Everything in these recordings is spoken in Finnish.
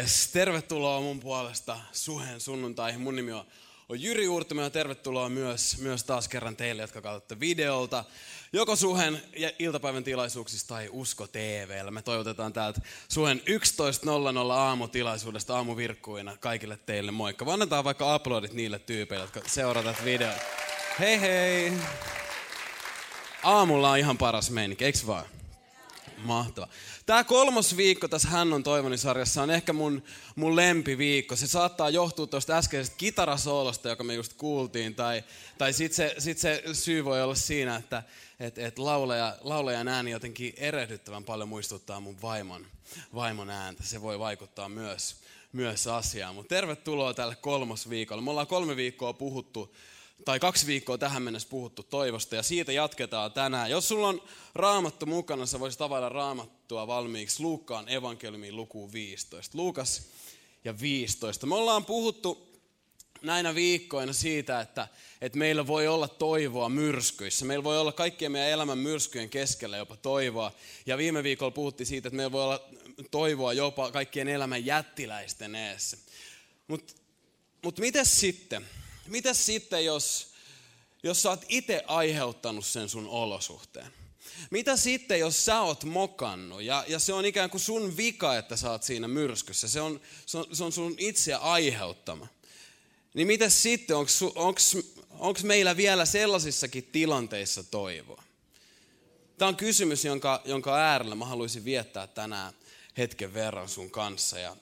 Yes, tervetuloa mun puolesta Suhen sunnuntaihin. Mun nimi on Juri Uurtimo ja tervetuloa myös taas kerran teille, jotka katsotte videolta. Joko Suhen iltapäivän tilaisuuksista tai Usko TV:llä. Me toivotetaan täältä Suhen 11.00 aamutilaisuudesta aamuvirkkuina kaikille teille moikka. Vaan annetaan vaikka aplodit niille tyypeille, jotka seuraavat videoa. Hei hei! Aamulla on ihan paras meininki, eiks vaan? Mahtava. Tämä 3. viikko tässä Hännon toivonisarjassa on ehkä mun lempiviikko. Se saattaa johtua tuosta äskeisestä kitarasoolosta, joka me just kuultiin. Tai sit se syy voi olla siinä, että laulajan ääni jotenkin erehdyttävän paljon muistuttaa mun vaimon ääntä. Se voi vaikuttaa myös asiaan. Mutta tervetuloa tälle 3. viikolle. Me ollaan 3 viikkoa puhuttu. Tai 2 viikkoa tähän mennessä puhuttu toivosta ja siitä jatketaan tänään. Jos sulla on Raamattu mukana, sä voisit availla Raamattua valmiiksi Luukkaan evankeliumiin lukuun 15. Luukas ja 15. Me ollaan puhuttu näinä viikkoina siitä, että meillä voi olla toivoa myrskyissä. Meillä voi olla kaikkien meidän elämän myrskyjen keskellä jopa toivoa. Ja viime viikolla puhuttiin siitä, että meillä voi olla toivoa jopa kaikkien elämän jättiläisten eessä. Mut mitäs sitten? Mitäs sitten, jos sä oot itse aiheuttanut sen sun olosuhteen? Mitä sitten, jos sä oot mokannut ja se on ikään kuin sun vika, että sä oot siinä myrskyssä? Se on sun itse aiheuttama. Niin mitäs sitten, onko meillä vielä sellaisissakin tilanteissa toivoa? Tämä on kysymys, jonka äärellä mä haluaisin viettää tänään hetken verran sun kanssa. Ja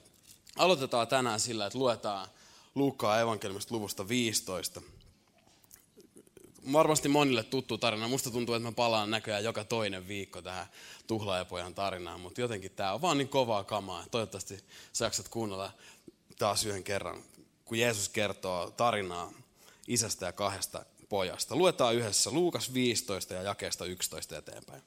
aloitetaan tänään sillä, että luetaan Luukkaan evankeliumista luvusta 15. Varmasti monille tuttu tarina. Musta tuntuu, että mä palaan näköjään joka toinen viikko tähän tuhlaajapojan tarinaan, mutta jotenkin tää on vaan niin kovaa kamaa. Toivottavasti sä jaksat kuunnella taas yhden kerran, kun Jeesus kertoo tarinaa isästä ja 2 pojasta. Luetaan yhdessä Luukas 15 ja jakeesta 11 eteenpäin.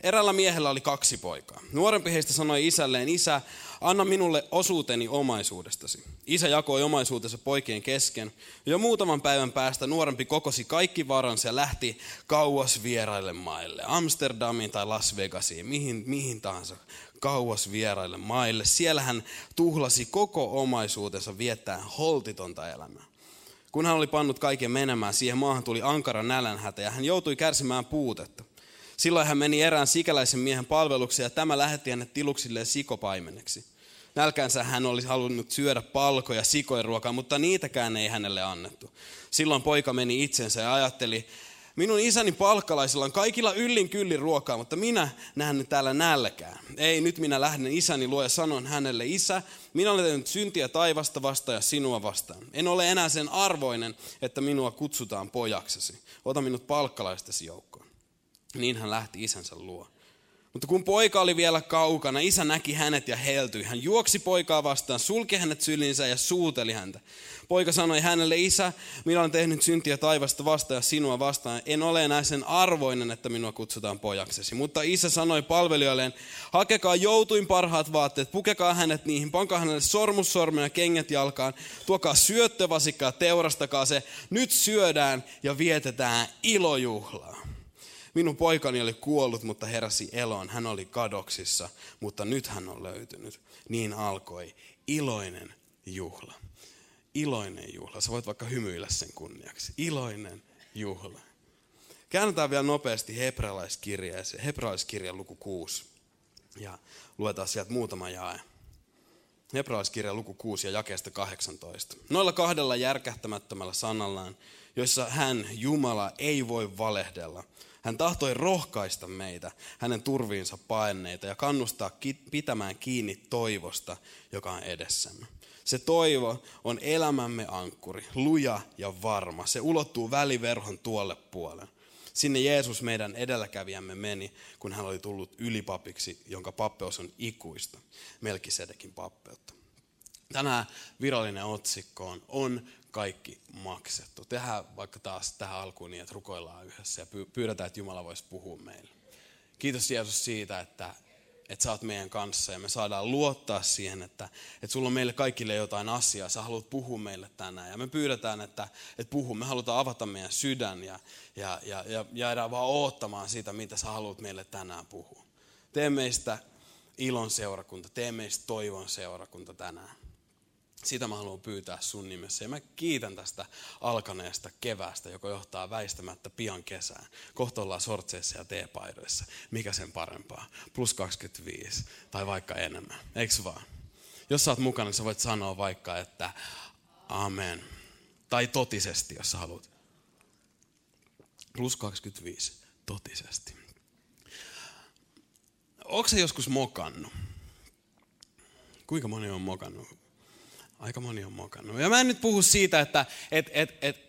Eräällä miehellä oli 2 poikaa. Nuorempi heistä sanoi isälleen, isä, anna minulle osuuteni omaisuudestasi. Isä jakoi omaisuutensa poikien kesken. Jo muutaman päivän päästä nuorempi kokosi kaikki varansa ja lähti kauas vieraille maille. Amsterdamiin tai Las Vegasiin, mihin tahansa kauas vieraille maille. Siellä hän tuhlasi koko omaisuutensa viettäen holtitonta elämää. Kun hän oli pannut kaiken menemään, siihen maahan tuli ankara nälänhätä ja hän joutui kärsimään puutetta. Silloin hän meni erään sikäläisen miehen palvelukseen ja tämä lähetti hänet tiluksilleen sikopaimeneksi. Nälkänsä hän olisi halunnut syödä palkoja sikojen ruokaa, mutta niitäkään ei hänelle annettu. Silloin poika meni itsensä ja ajatteli, minun isäni palkkalaisilla on kaikilla yllin kyllin ruokaa, mutta minä näen täällä nälkää. Ei, nyt minä lähden isäni luo ja sanon hänelle, isä, minä olen tehnyt syntiä taivasta vastaan ja sinua vastaan. En ole enää sen arvoinen, että minua kutsutaan pojaksesi. Ota minut palkkalaistesi joukkoon. Niin hän lähti isänsä luo. Mutta kun poika oli vielä kaukana, isä näki hänet ja heltyi. Hän juoksi poikaa vastaan, sulki hänet syliinsä ja suuteli häntä. Poika sanoi hänelle, isä, minä olen tehnyt syntiä taivasta vastaan ja sinua vastaan. En ole enää sen arvoinen, että minua kutsutaan pojaksesi. Mutta isä sanoi palvelijoilleen, hakekaa joutuin parhaat vaatteet, pukekaa hänet niihin, pankaa hänelle sormussormen ja kengät jalkaan, tuokaa syöttövasikkaa, teurastakaa se, nyt syödään ja vietetään ilojuhlaa. Minun poikani oli kuollut, mutta heräsi eloon. Hän oli kadoksissa, mutta nyt hän on löytynyt. Niin alkoi iloinen juhla. Iloinen juhla. Sä voit vaikka hymyillä sen kunniaksi. Iloinen juhla. Käännetään vielä nopeasti Hebralaiskirjan luku 6. Ja luetaan sieltä muutama jae. Hebralaiskirjan luku 6 ja jakeesta 18. Noilla 2 järkähtämättömällä sanallaan, joissa hän, Jumala, ei voi valehdella. Hän tahtoi rohkaista meitä, hänen turviinsa paenneita ja kannustaa pitämään kiinni toivosta, joka on edessämme. Se toivo on elämämme ankkuri, luja ja varma. Se ulottuu väliverhon tuolle puolen. Sinne Jeesus meidän edelläkävijämme meni, kun hän oli tullut ylipapiksi, jonka pappeus on ikuista, Melkisedekin pappeutta. Tänään virallinen otsikko on kaikki maksettu. Tehdään vaikka taas tähän alkuun niin, että rukoillaan yhdessä ja pyydetään, että Jumala voisi puhua meille. Kiitos Jeesus siitä, että sä oot meidän kanssa ja me saadaan luottaa siihen, että sulla on meille kaikille jotain asiaa. Sä haluat puhua meille tänään ja me pyydetään, että puhu. Me halutaan avata meidän sydän ja jäädään vaan oottamaan sitä, mitä sä haluat meille tänään puhua. Tee meistä ilon seurakunta, tee meistä toivon seurakunta tänään. Sitä mä haluan pyytää sun nimessä. Ja mä kiitän tästä alkaneesta keväästä, joka johtaa väistämättä pian kesään. Kohta ollaan sortseissa ja teepaidoissa. Mikä sen parempaa? Plus 25 tai vaikka enemmän. Eiks vaan? Jos sä oot mukana, niin sä voit sanoa vaikka, että amen. Tai totisesti, jos sä haluat. Plus 25. Totisesti. Ootko sä joskus mokannut? Kuinka moni on mokannut? Aika moni on mokannut. Ja mä en nyt puhu siitä, että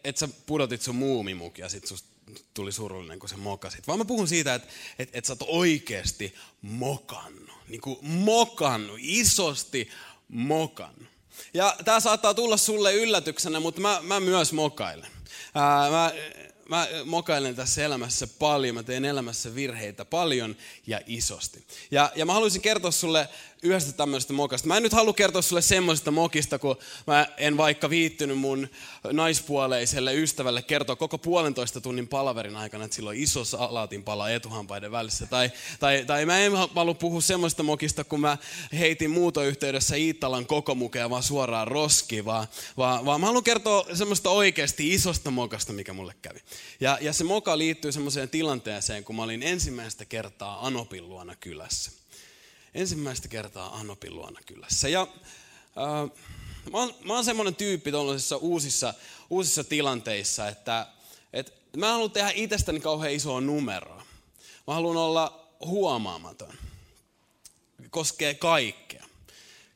et sä pudotit sun muumimuki ja sit susta tuli surullinen, kun sä mokasit. Vaan mä puhun siitä, että sä oot oikeesti mokannut. Niin kuin mokannut, isosti mokannut. Ja tää saattaa tulla sulle yllätyksenä, mutta mä myös mokailen. Mä mokailen tässä elämässä paljon, mä teen elämässä virheitä paljon ja isosti. Ja mä haluaisin kertoa sulle yhdestä tämmöisestä mokasta. Mä en nyt halua kertoa sulle semmoisesta mokista, kun mä en vaikka viittynyt mun naispuoleiselle ystävälle kertoa koko 1,5 tunnin palaverin aikana, että sillä on iso salaatin pala etuhampaiden välissä. Tai mä en halua puhua semmoisesta mokista, kun mä heitin muutoyhteydessä Iittalan kokomukea vaan suoraan roskiin, vaan mä haluan kertoa semmoista oikeasti isosta mokasta, mikä mulle kävi. Ja se moka liittyy semmoiseen tilanteeseen, kun mä olin ensimmäistä kertaa Anopin luona kylässä. Ja mä oon semmoinen tyyppi tuollaisissa uusissa tilanteissa, että mä haluan tehdä itsestäni kauhean isoa numeroa. Mä haluan olla huomaamaton. Koskee kaikkea.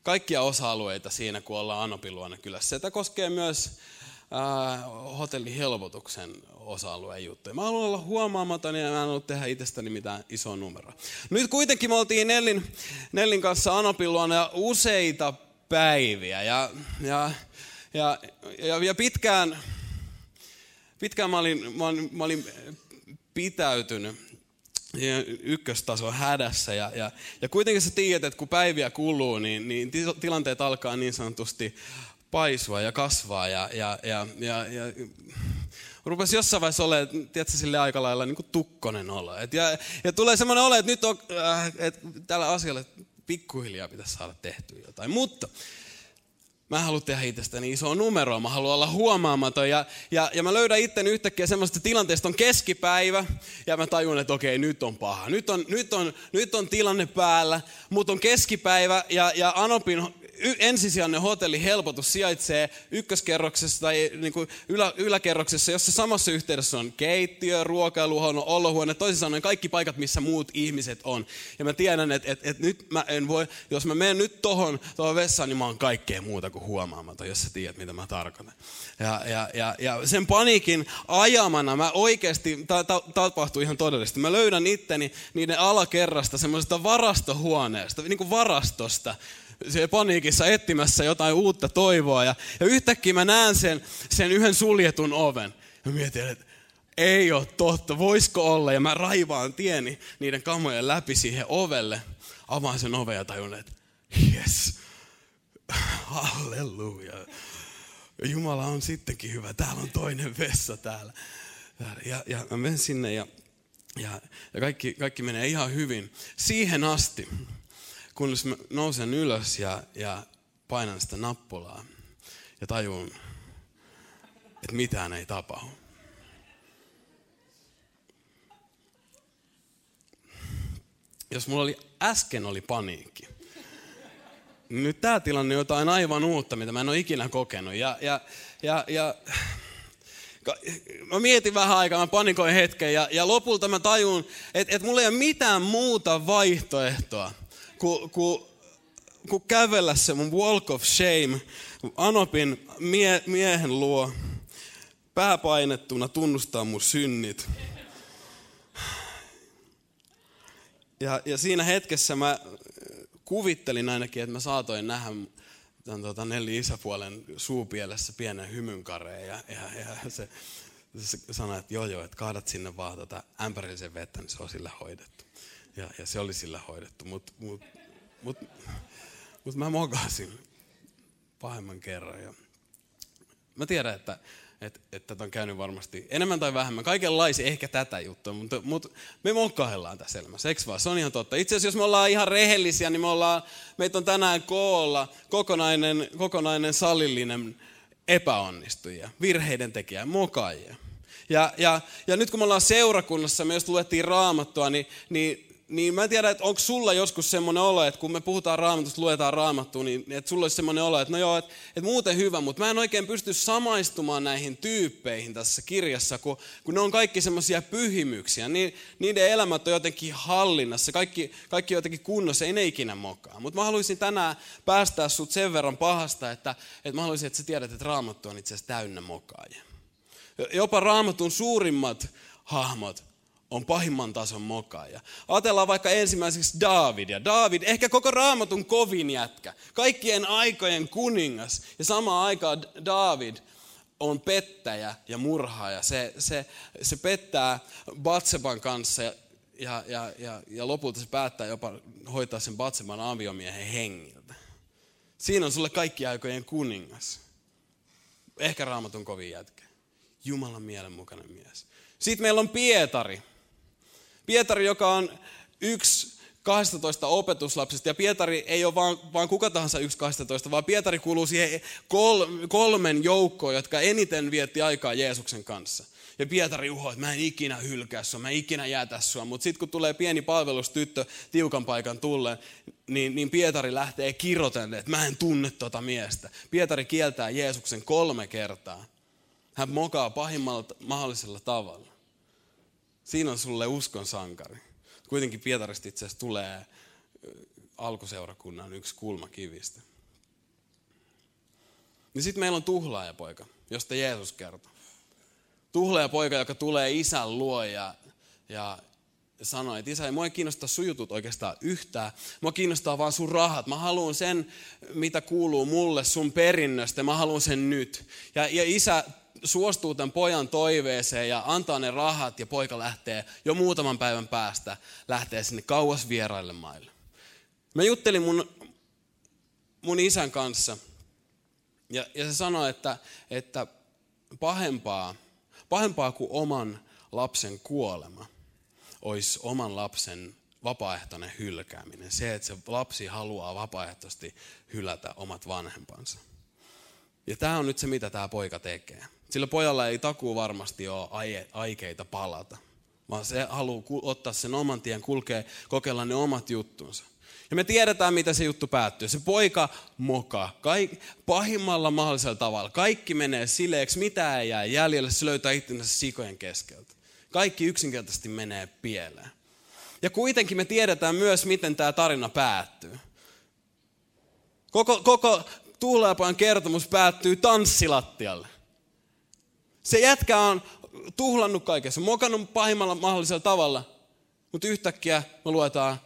Kaikkia osa-alueita siinä, kun ollaan Anopin luona kylässä. Tämä koskee myös hotellihelpotuksen osa-alueen juttuja. Mä haluan olla huomaamaton ja mä en ollut tehdä itsestäni mitään isoa numeroa. Nyt kuitenkin me oltiin Nellin kanssa Anopin luona useita päiviä ja pitkään mä olin pitäytynyt ykköstason hädässä ja kuitenkin sä tiedät, että kun päiviä kuluu, niin tilanteet alkaa niin sanotusti paisua ja kasvaa ja rupesi jossain vaiheessa olemaan, tiedätkö, sille aika lailla niin kuin tukkonen olo. Ja tulee semmoinen olo, että nyt on, että tällä asialla pikkuhiljaa pitäisi saada tehtyä jotain. Mutta mä haluan tehdä itsestäni isoa numeroa, mä haluan olla huomaamaton ja mä löydän itteni yhtäkkiä semmoisesta tilanteesta, on keskipäivä ja mä tajun, että okei, nyt on paha. Nyt on tilanne päällä, mutta on keskipäivä ja Anopin ensisijainen hotellihelpotus sijaitsee ykköskerroksessa tai niin kuin yläkerroksessa, jossa samassa yhteydessä on keittiö, ruokailuhuone, olohuone, toisin sanoen kaikki paikat, missä muut ihmiset on. Ja mä tiedän, että nyt mä en voi, jos mä menen nyt tohon vessaan, niin mä oon kaikkea muuta kuin huomaamaton, jos sä tiedät, mitä mä tarkoitan. Ja sen paniikin ajamana mä oikeasti, tapahtui ihan todellisesti, mä löydän itteni niiden alakerrasta semmoisesta varastohuoneesta, niin kuin varastosta, se paniikissa etsimässä jotain uutta toivoa ja yhtäkkiä mä näen sen yhden suljetun oven. Mä mietin, että ei ole totta, voisiko olla? Ja mä raivaan tieni niiden kamojen läpi siihen ovelle, avaan sen oven ja tajun, että yes, halleluja. Jumala on sittenkin hyvä, täällä on toinen vessa täällä. Ja mä menen sinne ja kaikki menee ihan hyvin siihen asti, kunnes mä nousen ylös ja painan sitä nappulaa ja tajun, että mitään ei tapahdu. Jos mulla äsken oli paniikki, niin nyt tää tilanne on jotain aivan uutta, mitä mä en ole ikinä kokenut. Mä mietin vähän aikaa, mä panikoin hetken ja lopulta mä tajun, että mulla ei ole mitään muuta vaihtoehtoa kun kävellä se mun walk of shame Anopin miehen luo, pääpainettuna tunnustaa mun synnit. Ja siinä hetkessä mä kuvittelin ainakin, että mä saatoin nähdä tämän Nellin isäpuolen suupielessä pienen hymynkareen. Ja se sanoi, että joo, että kaadat sinne vaan ämpärillisen vettä, niin se on sillä hoidettu. Ja se oli sillä hoidettu, mutta mä mokasin pahemman kerran. Ja mä tiedän, että että tätä on käynyt varmasti enemmän tai vähemmän. Kaikenlaisia ehkä tätä juttua, mutta me mokkaillaan tässä elämässä, eikö vaan? Se on ihan totta. Itse asiassa jos me ollaan ihan rehellisiä, niin meitä on tänään koolla kokonainen salillinen epäonnistujia, virheiden tekijä, mokaajia. Ja nyt kun me ollaan seurakunnassa, me jos luettiin Raamattua, niin mä en tiedä, että onko sulla joskus semmoinen olo, että kun me puhutaan Raamatusta, luetaan Raamattua, niin että sulla olisi semmoinen olo, että no joo, että muuten hyvä, mutta mä en oikein pysty samaistumaan näihin tyyppeihin tässä kirjassa, kun ne on kaikki semmoisia pyhimyksiä, niin niiden elämät on jotenkin hallinnassa, kaikki jotenkin kunnossa, ei ne ikinä mokaa. Mutta mä haluaisin tänään päästää sut sen verran pahasta, että mä haluaisin, että sä tiedät, että Raamattu on itse asiassa täynnä mokaajia. Jopa Raamatun suurimmat hahmot on pahimman tason mokaaja. Ajatellaan vaikka ensimmäiseksi Daavidia. Daavid, ehkä koko Raamatun kovin jätkä, kaikkien aikojen kuningas. Ja samaan aikaan Daavid on pettäjä ja murhaaja. Se pettää Batseban kanssa ja lopulta se päättää jopa hoitaa sen Batseban aviomiehen hengiltä. Siinä on sulle kaikkien aikojen kuningas. Ehkä Raamatun kovin jätkä. Jumalan mielenmukainen mies. Sitten meillä on Pietari. Pietari, joka on yksi 12 opetuslapsista, ja Pietari ei ole vaan kuka tahansa yksi 12, vaan Pietari kuuluu siihen kolmen joukkoon, jotka eniten vietti aikaa Jeesuksen kanssa. Ja Pietari uhoo, että mä en ikinä hylkää sua, mä en ikinä jätä sua, mutta sitten kun tulee pieni palvelustyttö tiukan paikan tulleen, niin Pietari lähtee kirjoittamaan, että mä en tunne tota miestä. Pietari kieltää Jeesuksen 3 kertaa. Hän mokaa pahimmalla mahdollisella tavalla. Siinä on sulle uskon sankari. Kuitenkin Pietarista itse asiassa tulee alkuseurakunnan yksi kulmakivistä. Niin sitten meillä on tuhlaajapoika, josta Jeesus kertoo. Tuhlaajapoika, joka tulee isän luo ja sanoi, että isä, ei mua kiinnostaa sun jutut oikeastaan yhtään. Mua kiinnostaa vaan sun rahat. Mä haluan sen, mitä kuuluu mulle sun perinnöstä. Mä haluan sen nyt. Ja isä suostuu tämän pojan toiveeseen ja antaa ne rahat, ja poika lähtee jo muutaman päivän päästä sinne kauas vieraille maille. Mä juttelin mun isän kanssa ja se sanoi, että pahempaa kuin oman lapsen kuolema olisi oman lapsen vapaaehtoinen hylkääminen. Se, että se lapsi haluaa vapaaehtoisesti hylätä omat vanhempansa. Ja tämä on nyt se, mitä tämä poika tekee. Sillä pojalla ei takuu varmasti ole aikeita palata, vaan se haluaa ottaa sen oman tien, kulkea, kokeilla ne omat juttunsa. Ja me tiedetään, mitä se juttu päättyy. Se poika mokaa pahimmalla mahdollisella tavalla. Kaikki menee sileeksi, mitä ei jää jäljellä, se löytää itsensä sikojen keskeltä. Kaikki yksinkertaisesti menee pieleen. Ja kuitenkin me tiedetään myös, miten tämä tarina päättyy. Koko tuhlaajapojan kertomus päättyy tanssilattialle. Se jätkä on tuhlannut kaikessa, mokannut pahimmalla mahdollisella tavalla, mutta yhtäkkiä me luetaan,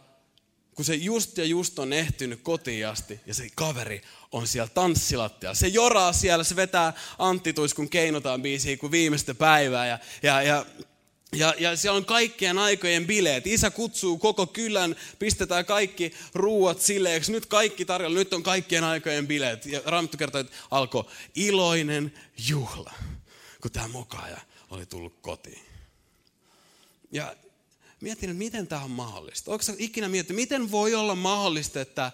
kun se just on ehtynyt kotiin asti, ja se kaveri on siellä tanssilattialla. Se joraa siellä, se vetää Antti Tuiskun Keinotaan biisiä kuin viimeistä päivää, ja siellä on kaikkien aikojen bileet. Isä kutsuu koko kylän, pistetään kaikki ruuat sileeksi. Nyt kaikki tarjolla, nyt on kaikkien aikojen bileet. Ja Raamattu kertoo, että alkoi iloinen juhla, kun tämä mokaaja oli tullut kotiin. Ja mietin, että miten tämä on mahdollista. Oletko ikinä miettinyt, miten voi olla mahdollista, että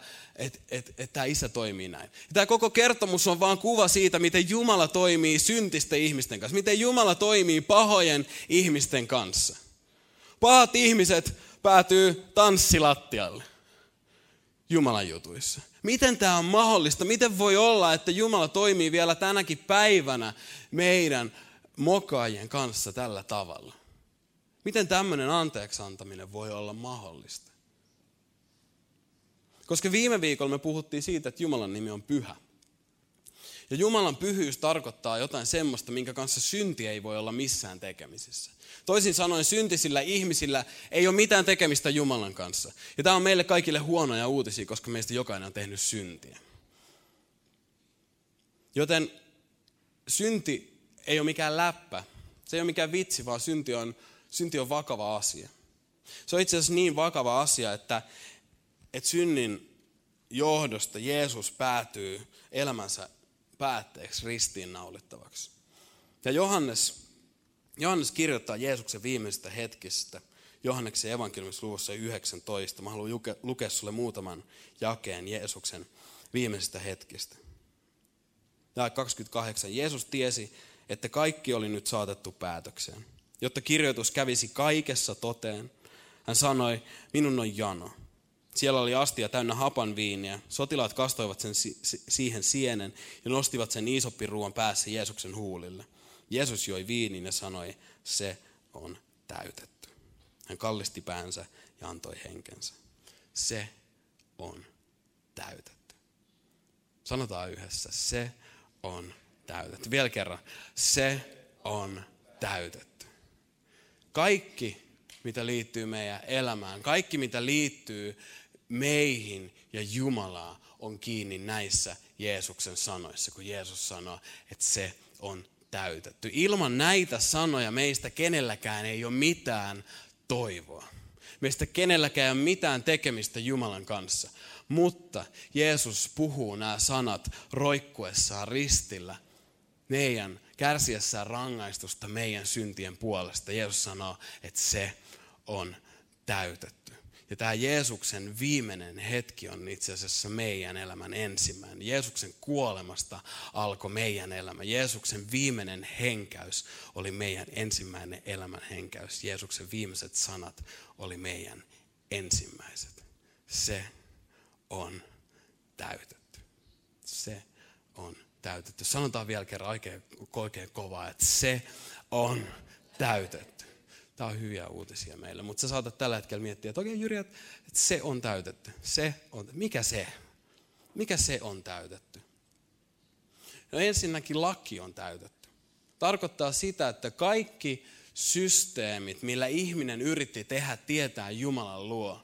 tämä isä toimii näin? Tämä koko kertomus on vaan kuva siitä, miten Jumala toimii syntisten ihmisten kanssa. Miten Jumala toimii pahojen ihmisten kanssa. Pahat ihmiset päätyy tanssilattialle Jumalan jutuissa. Miten tämä on mahdollista? Miten voi olla, että Jumala toimii vielä tänäkin päivänä meidän mokaajien kanssa tällä tavalla? Miten tämmöinen anteeksiantaminen voi olla mahdollista? Koska viime viikolla me puhuttiin siitä, että Jumalan nimi on pyhä. Ja Jumalan pyhyys tarkoittaa jotain semmoista, minkä kanssa synti ei voi olla missään tekemisissä. Toisin sanoen syntisillä ihmisillä ei ole mitään tekemistä Jumalan kanssa. Ja tämä on meille kaikille huonoja uutisia, koska meistä jokainen on tehnyt syntiä. Joten synti ei ole mikään läppä. Se ei ole mikään vitsi, vaan synti on vakava asia. Se on itse asiassa niin vakava asia, että synnin johdosta Jeesus päätyy elämänsä päätteeksi ristiinnaulittavaksi. Ja Johannes kirjoittaa Jeesuksen viimeisistä hetkistä Johanneksen evankeliumissa luvussa 19. Mä haluan lukea sulle muutaman jakeen Jeesuksen viimeisistä hetkistä. Jae 28. Jeesus tiesi, että kaikki oli nyt saatettu päätökseen. Jotta kirjoitus kävisi kaikessa toteen, hän sanoi, minun on jano. Siellä oli astia täynnä hapanviiniä. Sotilaat kastoivat sen siihen sienen ja nostivat sen iisoppiruuan päässä Jeesuksen huulille. Jeesus joi viinin ja sanoi, se on täytetty. Hän kallisti päänsä ja antoi henkensä. Se on täytetty. Sanotaan yhdessä, se on täytetty. Vielä kerran, se on täytetty. Kaikki, mitä liittyy meidän elämään, kaikki, mitä liittyy meihin ja Jumalaa, on kiinni näissä Jeesuksen sanoissa, kun Jeesus sanoo, että se on täytetty. Ilman näitä sanoja meistä kenelläkään ei ole mitään toivoa. Meistä kenelläkään ei ole mitään tekemistä Jumalan kanssa. Mutta Jeesus puhuu nämä sanat roikkuessaan ristillä meidän kärsiessään rangaistusta meidän syntien puolesta. Jeesus sanoo, että se on täytetty. Ja tämä Jeesuksen viimeinen hetki on itse asiassa meidän elämän ensimmäinen. Jeesuksen kuolemasta alkoi meidän elämä. Jeesuksen viimeinen henkäys oli meidän ensimmäinen elämän henkäys. Jeesuksen viimeiset sanat oli meidän ensimmäiset. Se on täytetty. Se on täytetty. Sanotaan vielä kerran oikein kovaa, että se on täytetty. Tämä on hyviä uutisia meille, mutta sä saatat tällä hetkellä miettiä, että okei Jyri, että se on täytetty. Se on, mikä se? Mikä se on täytetty? No ensinnäkin laki on täytetty. Tarkoittaa sitä, että kaikki systeemit, millä ihminen yritti tehdä tietää Jumalan luo,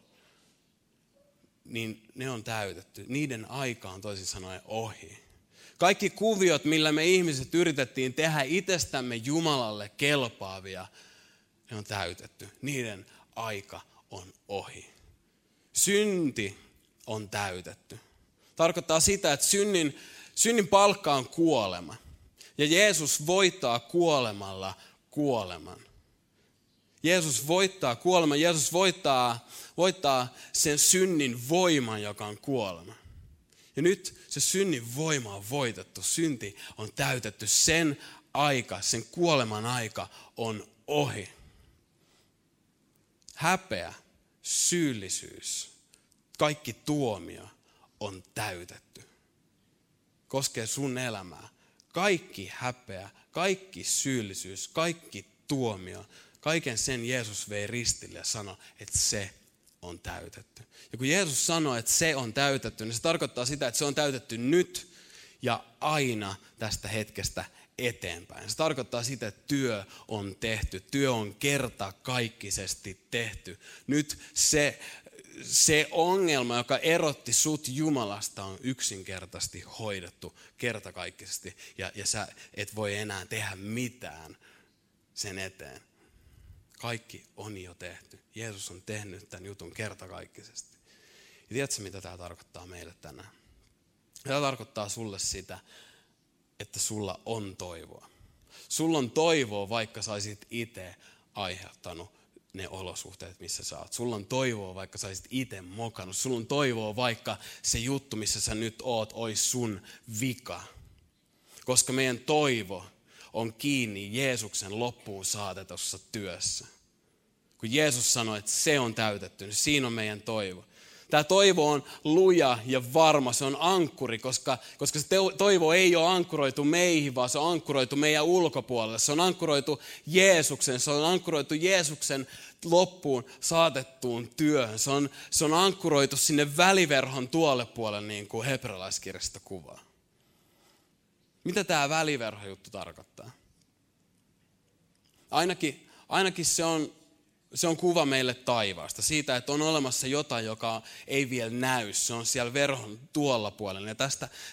niin ne on täytetty. Niiden aika on toisin sanoen ohi. Kaikki kuviot, millä me ihmiset yritettiin tehdä itsestämme Jumalalle kelpaavia, ne on täytetty. Niiden aika on ohi. Synti on täytetty. Tarkoittaa sitä, että synnin palkka on kuolema. Ja Jeesus voittaa kuolemalla kuoleman. Jeesus voittaa kuoleman. Jeesus voittaa sen synnin voiman, joka on kuolema. Ja nyt se synnin voima on voitettu. Synti on täytetty. Sen aika, sen kuoleman aika on ohi. Häpeä, syyllisyys, kaikki tuomio on täytetty. Koskee sun elämää. Kaikki häpeä, kaikki syyllisyys, kaikki tuomio. Kaiken sen Jeesus vei ristille ja sanoi, että se on täytetty. Ja kun Jeesus sanoo, että se on täytetty, niin se tarkoittaa sitä, että se on täytetty nyt ja aina tästä hetkestä eteenpäin. Se tarkoittaa sitä, että työ on tehty. Työ on kertakaikkisesti tehty. Nyt se ongelma, joka erotti sut Jumalasta, on yksinkertaisesti hoidettu kertakaikkisesti. Ja sä et voi enää tehdä mitään sen eteen. Kaikki on jo tehty. Jeesus on tehnyt tämän jutun kertakaikkisesti. Ja tiedätkö, mitä tämä tarkoittaa meille tänään? Tämä tarkoittaa sulle sitä, että sulla on toivoa. Sulla on toivoa, vaikka sä olisit itse aiheuttanut ne olosuhteet, missä sä oot. Sulla on toivoa, vaikka sä olisit itse mokannut. Sulla on toivoa, vaikka se juttu, missä sä nyt oot, olisi sun vika. Koska meidän toivo on kiinni Jeesuksen loppuun saatetussa työssä. Kun Jeesus sanoi, että se on täytetty, niin siinä on meidän toivo. Tämä toivo on luja ja varma, se on ankkuri, koska se toivo ei ole ankkuroitu meihin, vaan se on ankkuroitu meidän ulkopuolelle. Se on ankkuroitu Jeesuksen, se on ankkuroitu Jeesuksen loppuun saatettuun työhön. Se on ankkuroitu sinne väliverhon tuolle puolelle, niin kuin hebrealaiskirjasta kuvaa. Mitä tämä väliverhojuttu tarkoittaa? Ainakin se on kuva meille taivaasta. Siitä, että on olemassa jotain, joka ei vielä näy. Se on siellä verhon tuolla puolella. Ja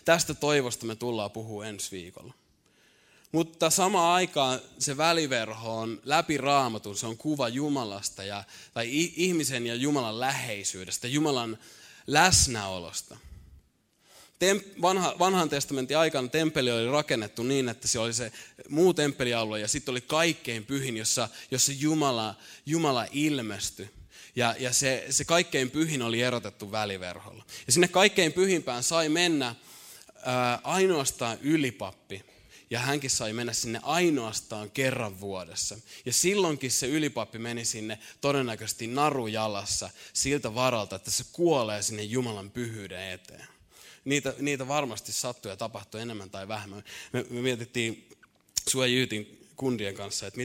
tästä toivosta me tullaan puhumaan ensi viikolla. Mutta samaan aikaan se väliverho on läpi Raamatun. Se on kuva Jumalasta tai ihmisen ja Jumalan läheisyydestä, Jumalan läsnäolosta. Vanhan testamentin aikana temppeli oli rakennettu niin, että se oli se muu temppelialue ja sitten oli kaikkein pyhin, jossa Jumala ilmestyi. Ja se kaikkein pyhin oli erotettu väliverholla. Ja sinne kaikkein pyhimpään sai mennä ainoastaan ylipappi. Ja hänkin sai mennä sinne ainoastaan kerran vuodessa. Ja silloinkin se ylipappi meni sinne todennäköisesti narujalassa siltä varalta, että se kuolee sinne Jumalan pyhyyden eteen. Niitä varmasti sattui ja tapahtui enemmän tai vähemmän. Me mietittiin Suhen Jyytin kundien kanssa, että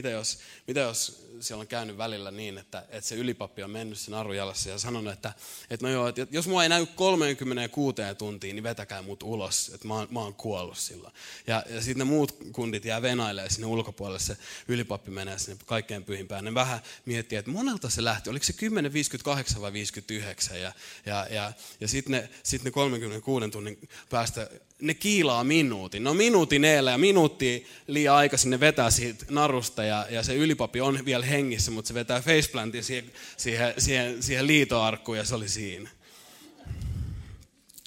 mitä jos siellä on käynyt välillä niin, että se ylipappi on mennyt sen narujalassa ja sanonut, että no joo, että jos mua ei näy 36 tuntiin, niin vetäkää mut ulos, että mä oon kuollut silloin. Ja sitten ne muut kundit jää venailemaan sinne ulkopuolelle, se ylipappi menee sinne kaikkein pyhimpään. Ne vähän miettii, että monelta se lähti, oliko se 10, 58 vai 59, ja sitten ne 36 tunnin päästä ne kiilaa minuutin. No minuutin eellä ja minuutti liian aikaisin ne vetää siitä narusta ja se ylipappi on vielä hengissä, mutta se vetää faceplantin siihen liitoarkkuun ja se oli siinä.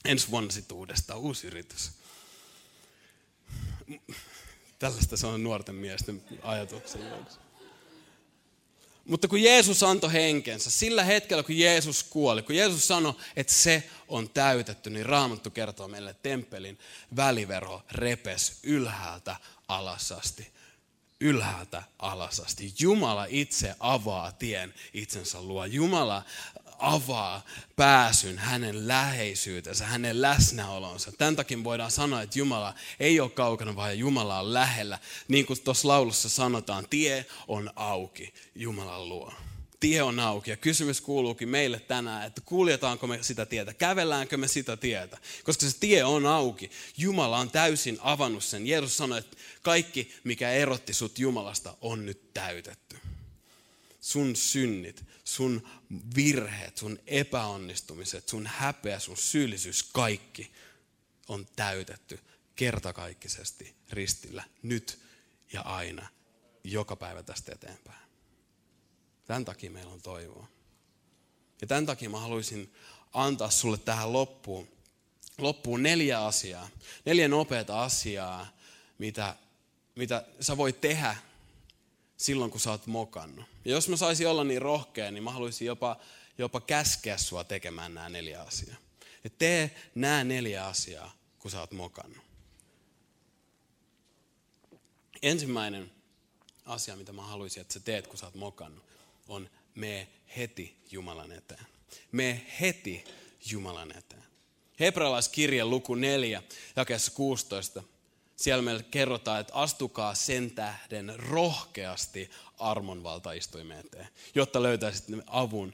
Ensi vuonna sitten uudestaan uusi yritys. Tällaista se on nuorten miesten ajatuksen. Mutta kun Jeesus antoi henkensä, sillä hetkellä kun Jeesus kuoli, kun Jeesus sanoi, että se on täytetty, niin Raamattu kertoo meille, että temppelin väliverho repesi ylhäältä alas asti. Ylhäältä alas asti. Jumala itse avaa tien itsensä luo. Jumala avaa pääsyn hänen läheisyytensä, hänen läsnäolonsa. Tämän takia voidaan sanoa, että Jumala ei ole kaukana, vaan Jumala on lähellä. Niin kuin tuossa laulussa sanotaan, tie on auki Jumalan luo. Tie on auki ja kysymys kuuluukin meille tänään, että kuljetaanko me sitä tietä, kävelläänkö me sitä tietä, koska se tie on auki. Jumala on täysin avannut sen. Jeesus sanoi, että kaikki mikä erotti sut Jumalasta on nyt täytetty. Sun synnit, sun virheet, sun epäonnistumiset, sun häpeä, sun syyllisyys, kaikki on täytetty kertakaikkisesti ristillä nyt ja aina, joka päivä tästä eteenpäin. Tämän takia meillä on toivoa. Ja tämän takia mä haluaisin antaa sulle tähän loppuun 4 asiaa. 4 nopeata asiaa, mitä sä voit tehdä silloin, kun sä oot mokannut. Ja jos mä saisin olla niin rohkea, niin mä haluaisin jopa käskeä sua tekemään nämä 4 asiaa. Ja tee nämä 4 asiaa, kun sä oot mokannut. Ensimmäinen asia, mitä mä haluaisin, että sä teet, kun sä oot mokannut, on mene heti Jumalan eteen. Mene heti Jumalan eteen. Hebrealaiskirjan luku 4, jakeessa 16. Siellä meillä kerrotaan, että astukaa sen tähden rohkeasti armon valtaistuimen eteen, jotta löytäisitte avun,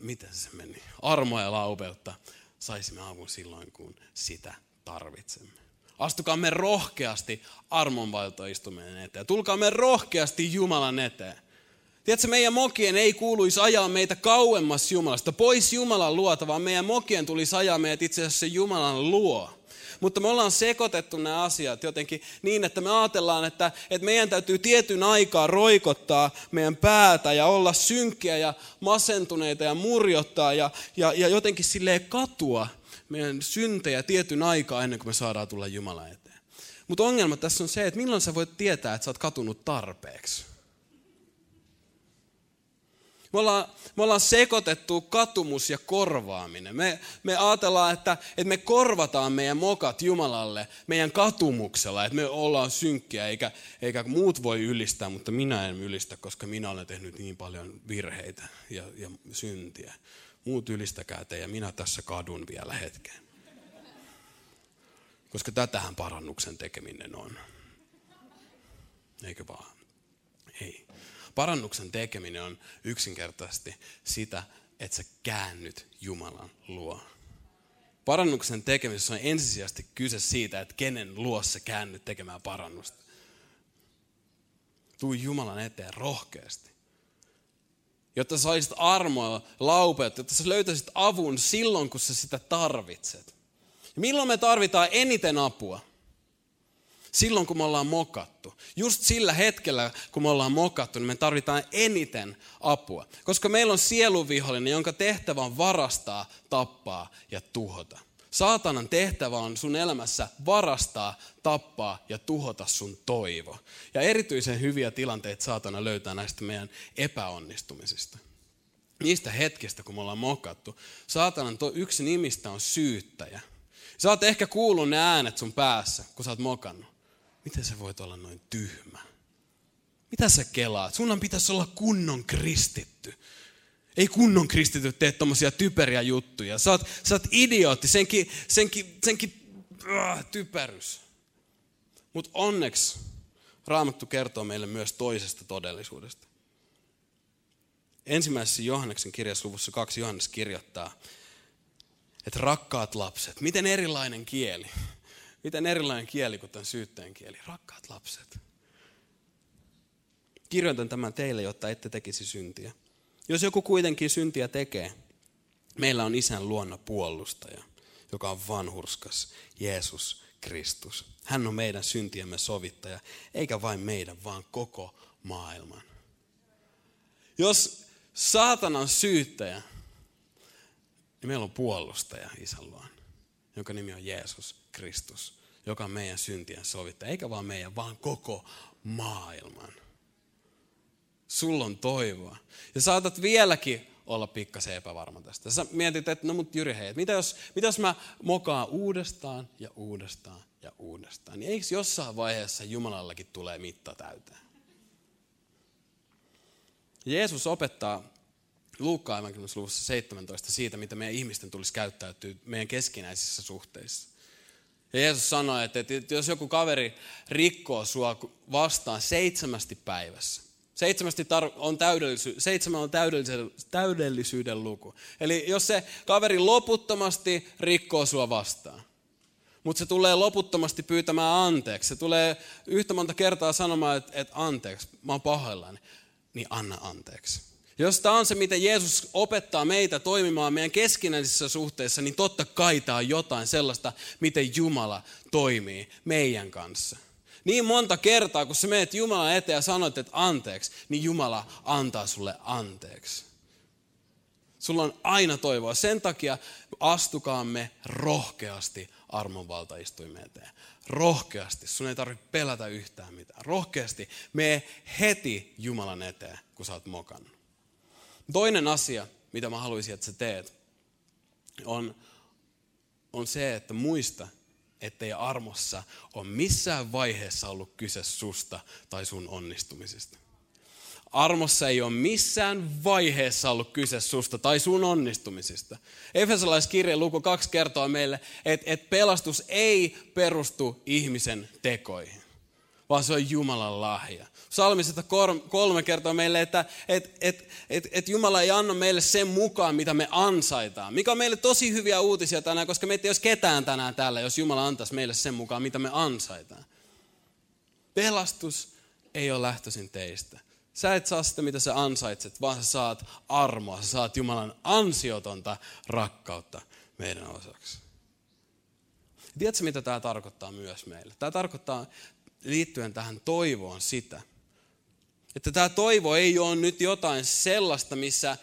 miten se meni, armoa ja laupeutta, saisimme avun silloin, kun sitä tarvitsemme. Astukaamme rohkeasti armon valtaistuimen eteen. Tulkaamme rohkeasti Jumalan eteen. Tiedätkö, meidän mokien ei kuuluisi ajaa meitä kauemmas Jumalasta, pois Jumalan luota, vaan meidän mokien tulisi ajaa meitä itse asiassa Jumalan luo. Mutta me ollaan sekoitettu nämä asiat jotenkin niin, että me ajatellaan, että meidän täytyy tietyn aikaa roikottaa meidän päätä ja olla synkkiä ja masentuneita ja murjottaa ja jotenkin silleen katua meidän syntejä tietyn aikaa ennen kuin me saadaan tulla Jumalan eteen. Mutta ongelma tässä on se, että milloin sä voit tietää, että sä oot katunut tarpeeksi. Me ollaan sekoitettu katumus ja korvaaminen. Me ajatellaan, että me korvataan meidän mokat Jumalalle meidän katumuksella, että me ollaan synkkiä, eikä muut voi ylistää, mutta minä en ylistä, koska minä olen tehnyt niin paljon virheitä ja syntiä. Muut ylistäkää te ja minä tässä kadun vielä hetken. Koska tätähän parannuksen tekeminen on. Eikö vaan? Ei. Parannuksen tekeminen on yksinkertaisesti sitä, että sä käännyt Jumalan luo. Parannuksen tekemisessä on ensisijaisesti kyse siitä, että kenen luo sä käännyt tekemään parannusta. Tuu Jumalan eteen rohkeasti. Jotta saisit armoa, laupeutta, jotta sä löytäisit avun silloin, kun sä sitä tarvitset. Ja milloin me tarvitaan eniten apua? Silloin, kun me ollaan mokattu. Just sillä hetkellä, kun me ollaan mokattu, niin me tarvitaan eniten apua. Koska meillä on sieluvihollinen, jonka tehtävä on varastaa, tappaa ja tuhota. Saatanan tehtävä on sun elämässä varastaa, tappaa ja tuhota sun toivo. Ja erityisen hyviä tilanteita saatana löytää näistä meidän epäonnistumisista. Niistä hetkistä, kun me ollaan mokattu, saatanan yksi nimistä on syyttäjä. Sä oot ehkä kuullut ne äänet sun päässä, kun sä oot mokannut. Miten sä voit olla noin tyhmä? Mitä sä kelaat? Sunhan pitäisi olla kunnon kristitty. Ei kunnon kristitty tee tommosia typeriä juttuja. Sä oot idiootti, typerys. Mutta onneksi Raamattu kertoo meille myös toisesta todellisuudesta. Ensimmäisessä Johanneksen kirjasluvussa 2 Johannes kirjoittaa, että rakkaat lapset, miten erilainen kieli kuin tämän syyttäjän kieli. Rakkaat lapset. Kirjoitan tämän teille, jotta ette tekisi syntiä. Jos joku kuitenkin syntiä tekee, meillä on Isän luona puolustaja, joka on vanhurskas, Jeesus Kristus. Hän on meidän syntiemme sovittaja, eikä vain meidän, vaan koko maailman. Jos saatana on syyttäjä, niin meillä on puolustaja Isän luona, jonka nimi on Jeesus Kristus, joka on meidän syntien sovittaja, eikä vain meidän, vaan koko maailman. Sulla on toivoa. Ja saatat vieläkin olla pikkasen epävarma tästä. Sä mietit, että no mut Jyri, hei, mitä jos mä mokaan uudestaan. Niin eikö jossain vaiheessa Jumalallakin tulee mitta täyteen? Jeesus opettaa Luukkaan evankeliumiluvussa 17 siitä, mitä meidän ihmisten tulisi käyttäytyä meidän keskinäisissä suhteissa. Ja Jeesus sanoi, että jos joku kaveri rikkoo sua vastaan 7 päivässä, 7 on täydellisyyden luku. Eli jos se kaveri loputtomasti rikkoo sua vastaan, mutta se tulee loputtomasti pyytämään anteeksi, se tulee yhtä monta kertaa sanomaan, että anteeksi, mä oon pahoillani, niin anna anteeksi. Jos tämä on se, miten Jeesus opettaa meitä toimimaan meidän keskinäisissä suhteissa, niin totta kai tämä on jotain sellaista, miten Jumala toimii meidän kanssa. Niin monta kertaa, kun sä menet Jumalan eteen ja sanot, että anteeksi, niin Jumala antaa sulle anteeksi. Sulla on aina toivoa. Sen takia astukaamme rohkeasti armon valtaistuimen eteen. Rohkeasti. Sun ei tarvitse pelätä yhtään mitään. Rohkeasti. Mene heti Jumalan eteen, kun sä oot mokannut. Toinen asia, mitä mä haluaisin, että sä teet, on se, että muista, ettei armossa ole missään vaiheessa ollut kyse susta tai sun onnistumisista. Armossa ei ole missään vaiheessa ollut kyse susta tai sun onnistumisista. Efesolaiskirjan luku 2 kertoo meille, että pelastus ei perustu ihmisen tekoihin, vaan se on Jumalan lahja. Psalmi 103 kertoo meille, että Jumala ei anna meille sen mukaan, mitä me ansaitaan. Mikä on meille tosi hyviä uutisia tänään, koska meitä ei olisi ketään tänään täällä, jos Jumala antaisi meille sen mukaan, mitä me ansaitaan. Pelastus ei ole lähtöisin teistä. Sä et saa sitä, mitä sä ansaitset, vaan sä saat armoa. Sä saat Jumalan ansiotonta rakkautta meidän osaksi. Tiedätkö, mitä tämä tarkoittaa myös meille? Tämä tarkoittaa liittyen tähän toivoon sitä, että tämä toivo ei ole nyt jotain sellaista, missä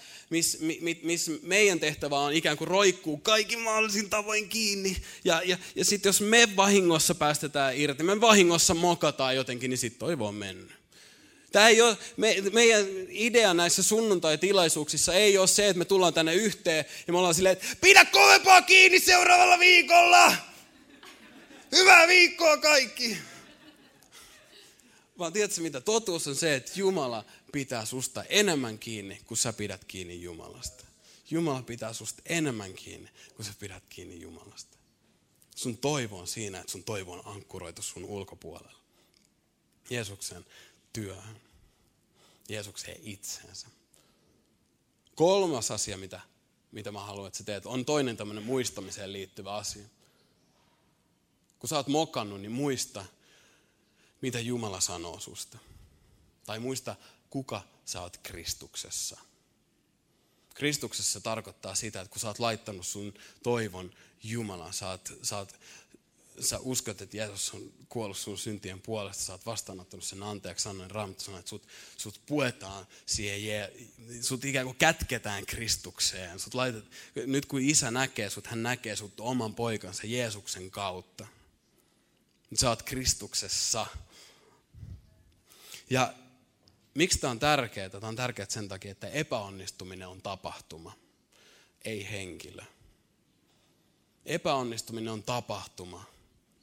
meidän tehtävä on ikään kuin roikkuu kaikin mahdollisin tavoin kiinni. Ja sitten jos me vahingossa päästetään irti, me vahingossa mokataan jotenkin, niin sitten toivo on mennyt. Tämä ei ole, meidän idea näissä sunnuntaitilaisuuksissa ei ole se, että me tullaan tänne yhteen ja me ollaan silleen, että pidä kovempaa kiinni seuraavalla viikolla! Hyvää viikkoa kaikki! Vaan tiedätkö mitä? Totuus on se, että Jumala pitää susta enemmän kiinni, kun sä pidät kiinni Jumalasta. Jumala pitää susta enemmän kiinni, kun sä pidät kiinni Jumalasta. Sun toivo on siinä, että sun toivo on ankkuroitu sun ulkopuolella. Jeesuksen työhön. Jeesukseen itseensä. Kolmas asia, mitä mä haluan, että sä teet, on toinen tämmöinen muistamiseen liittyvä asia. Kun sä oot mokannut, niin muista, mitä Jumala sanoo susta. Tai muista, kuka sä oot Kristuksessa. Kristuksessa tarkoittaa sitä, että kun sä oot laittanut sun toivon Jumalaan, sä oot sä uskot, että Jeesus on kuollut sun syntien puolesta, sä oot vastaanottanut sen anteeksi, annoin Raamattu sanoi, että sut puetaan siihen, sut ikään kuin kätketään Kristukseen. Nyt kun isä näkee sut, hän näkee sut oman poikansa Jeesuksen kautta. Sä oot Kristuksessa. Ja miksi tämä on tärkeää? Tämä on tärkeää sen takia, että epäonnistuminen on tapahtuma, ei henkilö. Epäonnistuminen on tapahtuma,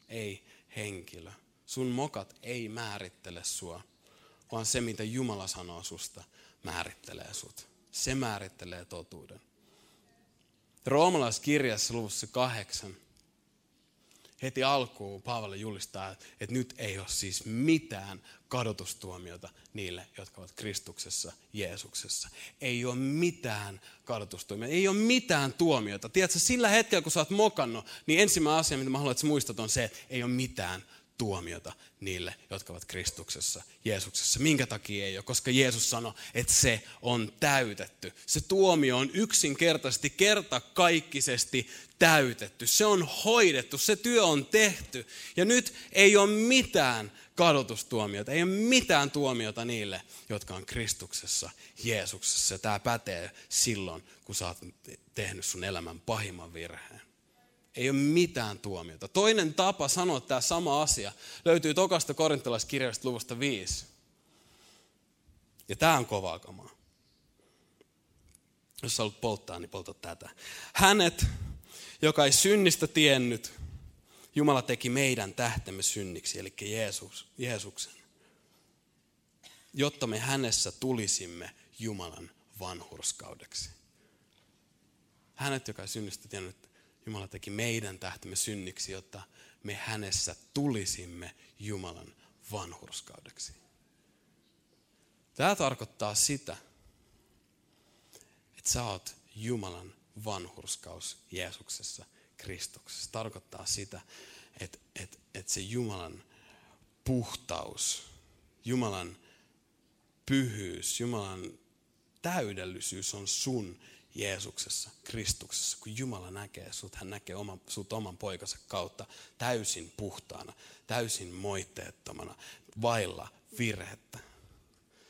ei henkilö. Sun mokat ei määrittele sua, vaan se mitä Jumala sanoo susta määrittelee sut. Se määrittelee totuuden. Roomalaiskirjassa luvussa 8 heti alkuun Paavali julistaa, että nyt ei ole siis mitään kadotustuomiota niille, jotka ovat Kristuksessa, Jeesuksessa. Ei ole mitään kadotustuomiota, ei ole mitään tuomiota. Tiedätkö, sillä hetkellä kun sä oot mokannut, niin ensimmäinen asia, mitä mä haluan, että sä muistat, on se, että ei ole mitään tuomiota niille, jotka ovat Kristuksessa, Jeesuksessa. Minkä takia ei ole? Koska Jeesus sanoi, että se on täytetty. Se tuomio on yksinkertaisesti, kertakaikkisesti täytetty. Se on hoidettu, se työ on tehty. Ja nyt ei ole mitään kadotustuomiota, ei ole mitään tuomiota niille, jotka on Kristuksessa, Jeesuksessa. Ja tämä pätee silloin, kun sä oot tehnyt sun elämän pahimman virheen. Ei ole mitään tuomiota. Toinen tapa sanoa tämä sama asia löytyy tokasta korintalaiskirjasta luvusta 5. Ja tämä on kovaa kamaa. Jos sä haluat polttaa, niin polta tätä. Hänet, joka ei synnistä tiennyt, Jumala teki meidän tähtemme synniksi, eli Jeesuksen. Jotta me hänessä tulisimme Jumalan vanhurskaudeksi. Hänet, joka ei synnistä tiennyt, Jumala teki meidän tähtemme synniksi, jotta me hänessä tulisimme Jumalan vanhurskaudeksi. Tämä tarkoittaa sitä, että sä oot Jumalan vanhurskaus Jeesuksessa, Kristuksessa. Tarkoittaa sitä, että se Jumalan puhtaus, Jumalan pyhyys, Jumalan täydellisyys on sun Jeesuksessa, Kristuksessa, kun Jumala näkee sut, hän näkee sut oman poikansa kautta täysin puhtaana, täysin moitteettomana, vailla virhettä.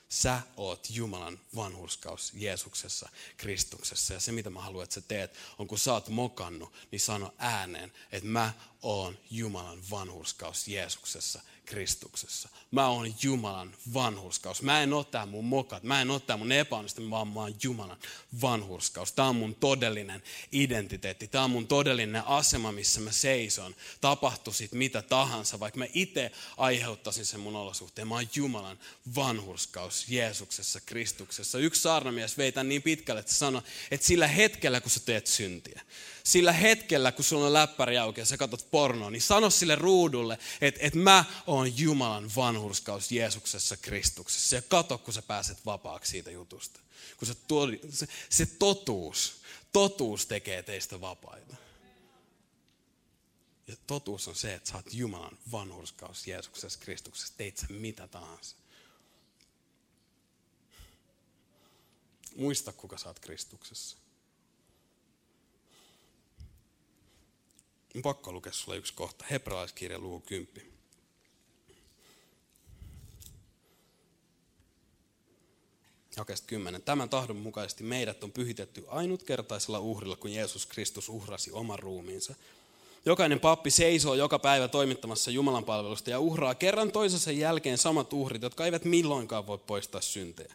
Sä oot Jumalan vanhurskaus Jeesuksessa, Kristuksessa. Ja se mitä mä haluan, että sä teet, on kun sä oot mokannut, niin sano ääneen, että mä oon Jumalan vanhurskaus Jeesuksessa, Kristuksessa. Mä oon Jumalan vanhurskaus. Mä en oo tää mun mokat, mä en oo tää mun epäonnistuminen, vaan mä oon Jumalan vanhurskaus. Tää on mun todellinen identiteetti, tää on mun todellinen asema, missä mä seison. Tapahtu sit mitä tahansa, vaikka mä itse aiheuttaisin sen mun olosuhteen. Mä oon Jumalan vanhurskaus Jeesuksessa, Kristuksessa. Yksi saarnamies vei tän niin pitkälle, että sanoi, että sillä hetkellä kun sä teet syntiä, sillä hetkellä kun sulla on läppäri auki ja sä katot pornoa, niin sano sille ruudulle, että mä oon Jumalan vanhurskaus Jeesuksessa, Kristuksessa. Ja kato, kun sä pääset vapaaksi siitä jutusta. Kun se totuus tekee teistä vapaita. Ja totuus on se, että sä oot Jumalan vanhurskaus Jeesuksessa, Kristuksessa. Teit sä mitä tahansa. Muista, kuka sä oot Kristuksessa. On pakko lukea sulle yksi kohta. Hebraalaiskirja luku 10. Jakeesta 10. Tämän tahdon mukaisesti meidät on pyhitetty ainutkertaisella uhrilla, kun Jeesus Kristus uhrasi oman ruumiinsa. Jokainen pappi seisoo joka päivä toimittamassa Jumalan palvelusta ja uhraa kerran toisensa jälkeen samat uhrit, jotka eivät milloinkaan voi poistaa syntejä.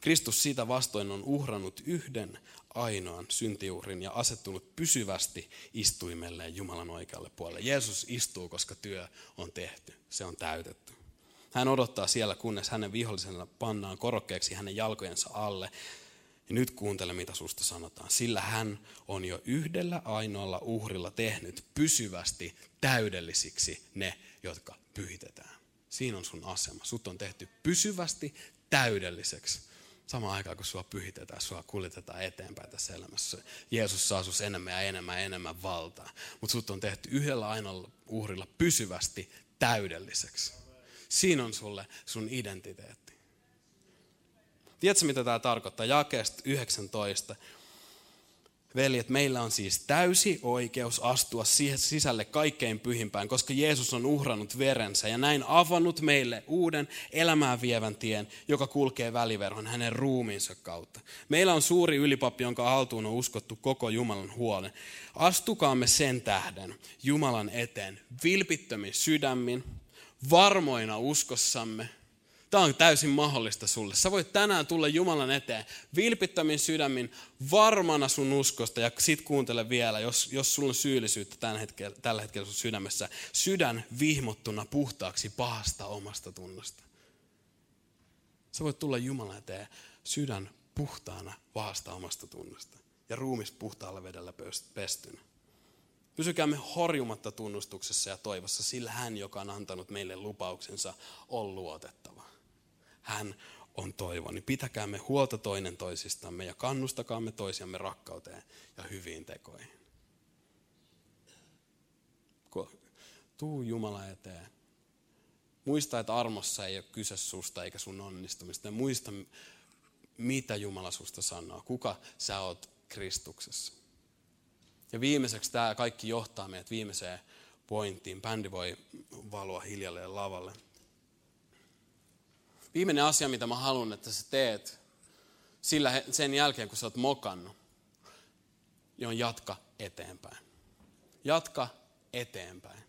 Kristus sitä vastoin on uhrannut yhden ainoan syntiuhrin ja asettunut pysyvästi istuimelleen Jumalan oikealle puolelle. Jeesus istuu, koska työ on tehty. Se on täytetty. Hän odottaa siellä, kunnes hänen vihollisensa pannaan korokkeeksi hänen jalkojensa alle. Ja nyt kuuntele, mitä susta sanotaan. Sillä hän on jo yhdellä ainoalla uhrilla tehnyt pysyvästi täydellisiksi ne, jotka pyhitetään. Siinä on sun asema. Sut on tehty pysyvästi täydelliseksi. Samaan aikaan, kun sua pyhitetään, sua kuljetetaan eteenpäin tässä elämässä. Jeesus saa sus enemmän ja enemmän ja enemmän valtaa. Mutta sut on tehty yhdellä ainoalla uhrilla pysyvästi täydelliseksi. Siinä on sulle sun identiteetti. Tiedätkö, mitä tämä tarkoittaa? Jakeesta 19. Veljet, meillä on siis täysi oikeus astua siihen sisälle kaikkein pyhimpään, koska Jeesus on uhrannut verensä ja näin avannut meille uuden elämään vievän tien, joka kulkee väliverhon hänen ruumiinsa kautta. Meillä on suuri ylipappi, jonka haltuun on uskottu koko Jumalan huolen. Astukaamme sen tähden Jumalan eteen vilpittömin sydämin, varmoina uskossamme. Tämä on täysin mahdollista sulle. Sä voit tänään tulla Jumalan eteen vilpittömin sydämin, varmana sun uskosta. Ja sit kuuntele vielä, jos sulla on syyllisyyttä tällä hetkellä sun sydämessä. Sydän vihmottuna puhtaaksi pahasta omasta tunnosta. Sä voit tulla Jumalan eteen sydän puhtaana pahasta omasta tunnosta. Ja ruumis puhtaalla vedellä pestynä. Pysykäämme horjumatta tunnustuksessa ja toivossa, sillä hän, joka on antanut meille lupauksensa, on luotettava. Hän on toivoni. Pitäkäämme huolta toinen toisistamme ja kannustakaamme toisiamme rakkauteen ja hyviin tekoihin. Tuu Jumala eteen. Muista, että armossa ei ole kyse susta eikä sun onnistumista. Ja muista, mitä Jumala susta sanoo. Kuka sä oot Kristuksessa. Ja viimeiseksi tämä kaikki johtaa meidät viimeiseen pointtiin. Bändi voi valua hiljalleen lavalle. Viimeinen asia, mitä mä haluan, että sä teet sen jälkeen, kun sä oot mokannut, on jatka eteenpäin. Jatka eteenpäin.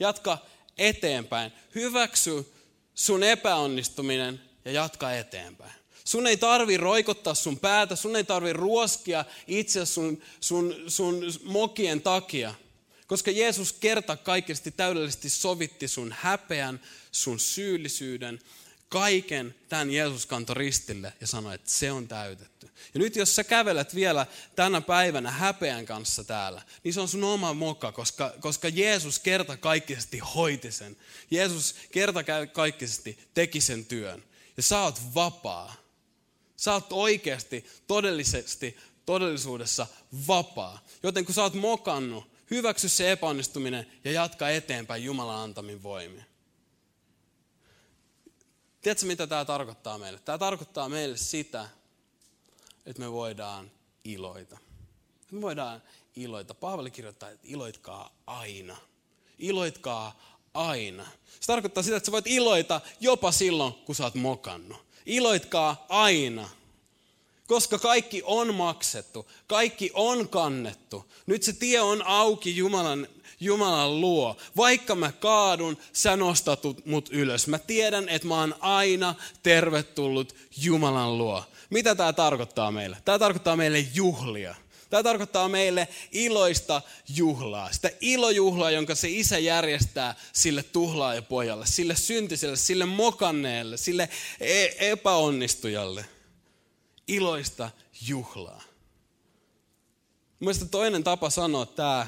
Jatka eteenpäin. Hyväksy sun epäonnistuminen ja jatka eteenpäin. Sun ei tarvi roikottaa sun päätä, sun ei tarvi ruoskia itse sun mokien takia. Koska Jeesus kertakaikkisesti täydellisesti sovitti sun häpeän, sun syyllisyyden, kaiken tämän Jeesus kantoi ristille ja sanoi, että se on täytetty. Ja nyt jos sä kävelet vielä tänä päivänä häpeän kanssa täällä, niin se on sun oma moka, koska Jeesus kertakaikkisesti hoiti sen. Jeesus kertakaikkisesti teki sen työn. Ja sä oot vapaa. Sä oot oikeasti, todellisuudessa vapaa. Joten kun sä oot mokannut, hyväksy se epäonnistuminen ja jatka eteenpäin Jumalan antamin voimin. Tiedätkö, mitä tämä tarkoittaa meille? Tämä tarkoittaa meille sitä, että me voidaan iloita. Me voidaan iloita. Paavali kirjoittaa, että iloitkaa aina. Iloitkaa aina. Se tarkoittaa sitä, että sä voit iloita jopa silloin, kun sä oot mokannut. Iloitkaa aina, koska kaikki on maksettu, kaikki on kannettu. Nyt se tie on auki Jumalan luo. Vaikka mä kaadun, sä nostat mut ylös. Mä tiedän, että mä oon aina tervetullut Jumalan luo. Mitä tää tarkoittaa meille? Tää tarkoittaa meille juhlia. Tämä tarkoittaa meille iloista juhlaa, sitä ilojuhlaa, jonka se isä järjestää sille tuhlaajapojalle, sille syntiselle, sille mokanneelle, sille epäonnistujalle. Iloista juhlaa. Mielestäni toinen tapa sanoa tämä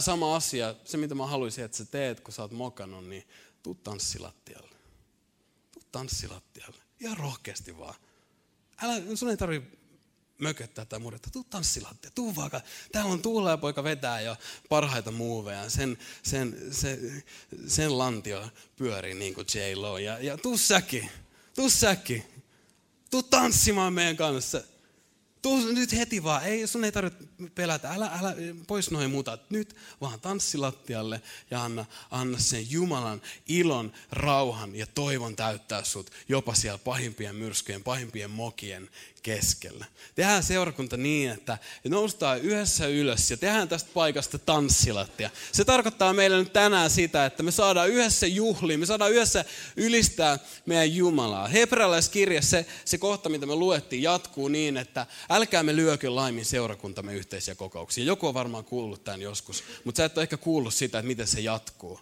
sama asia, se mitä mä haluaisin, että sä teet, kun sä oot mokannut, niin tuu tanssilattialle. Tuu tanssilattialle. Ihan rohkeasti vaan. Sun ei tarvitse mököttää tai murjetta. Tuu tanssilattia, tuu vaan. Täällä on tuhlajapoika vetää jo parhaita muuveja. Sen lantio pyörii niin kuin J-Lo. Ja tuu säkin. Tuu tanssimaan meidän kanssa. Tuu nyt heti vaan. Ei, sun ei tarvitse pelätä. Älä pois noin muuta. Nyt vaan tanssilattialle ja anna sen Jumalan ilon, rauhan ja toivon täyttää sut jopa siellä pahimpien myrskyjen, pahimpien mokien keskellä. Tehdään seurakunta niin, että noustaan yhdessä ylös ja tehdään tästä paikasta tanssilattia. Se tarkoittaa meille nyt tänään sitä, että me saadaan yhdessä juhlia, me saadaan yhdessä ylistää meidän Jumalaa. Hebrealaiskirja, se kohta, mitä me luettiin, jatkuu niin, että älkää me lyökö laimin seurakuntamme yhteisiä kokouksia. Joku on varmaan kuullut tämän joskus, mutta sä et ole ehkä kuullut sitä, että miten se jatkuu.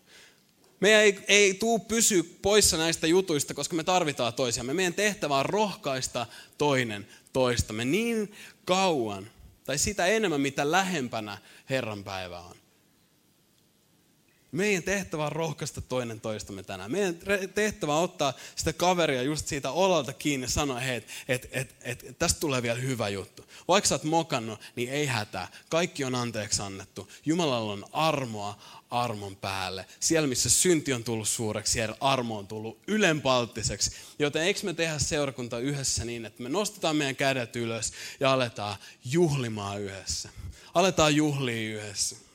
Meidän ei tule pysyä poissa näistä jutuista, koska me tarvitaan toisiamme. Meidän tehtävä on rohkaista toinen toistamme niin kauan, tai sitä enemmän, mitä lähempänä Herran päivä on. Meidän tehtävä on rohkaista toinen toistamme tänään. Meidän tehtävä on ottaa sitä kaveria just siitä olalta kiinni ja sanoa, että tästä tulee vielä hyvä juttu. Vaikka sä oot mokannut, niin ei hätää. Kaikki on anteeksi annettu. Jumalalla on armoa, armon päälle. Siellä, missä synti on tullut suureksi, siellä armo on tullut ylenpalttiseksi. Joten eikö me tehdä seurakunta yhdessä niin, että me nostetaan meidän kädet ylös ja aletaan juhlimaan yhdessä. Aletaan juhlia yhdessä.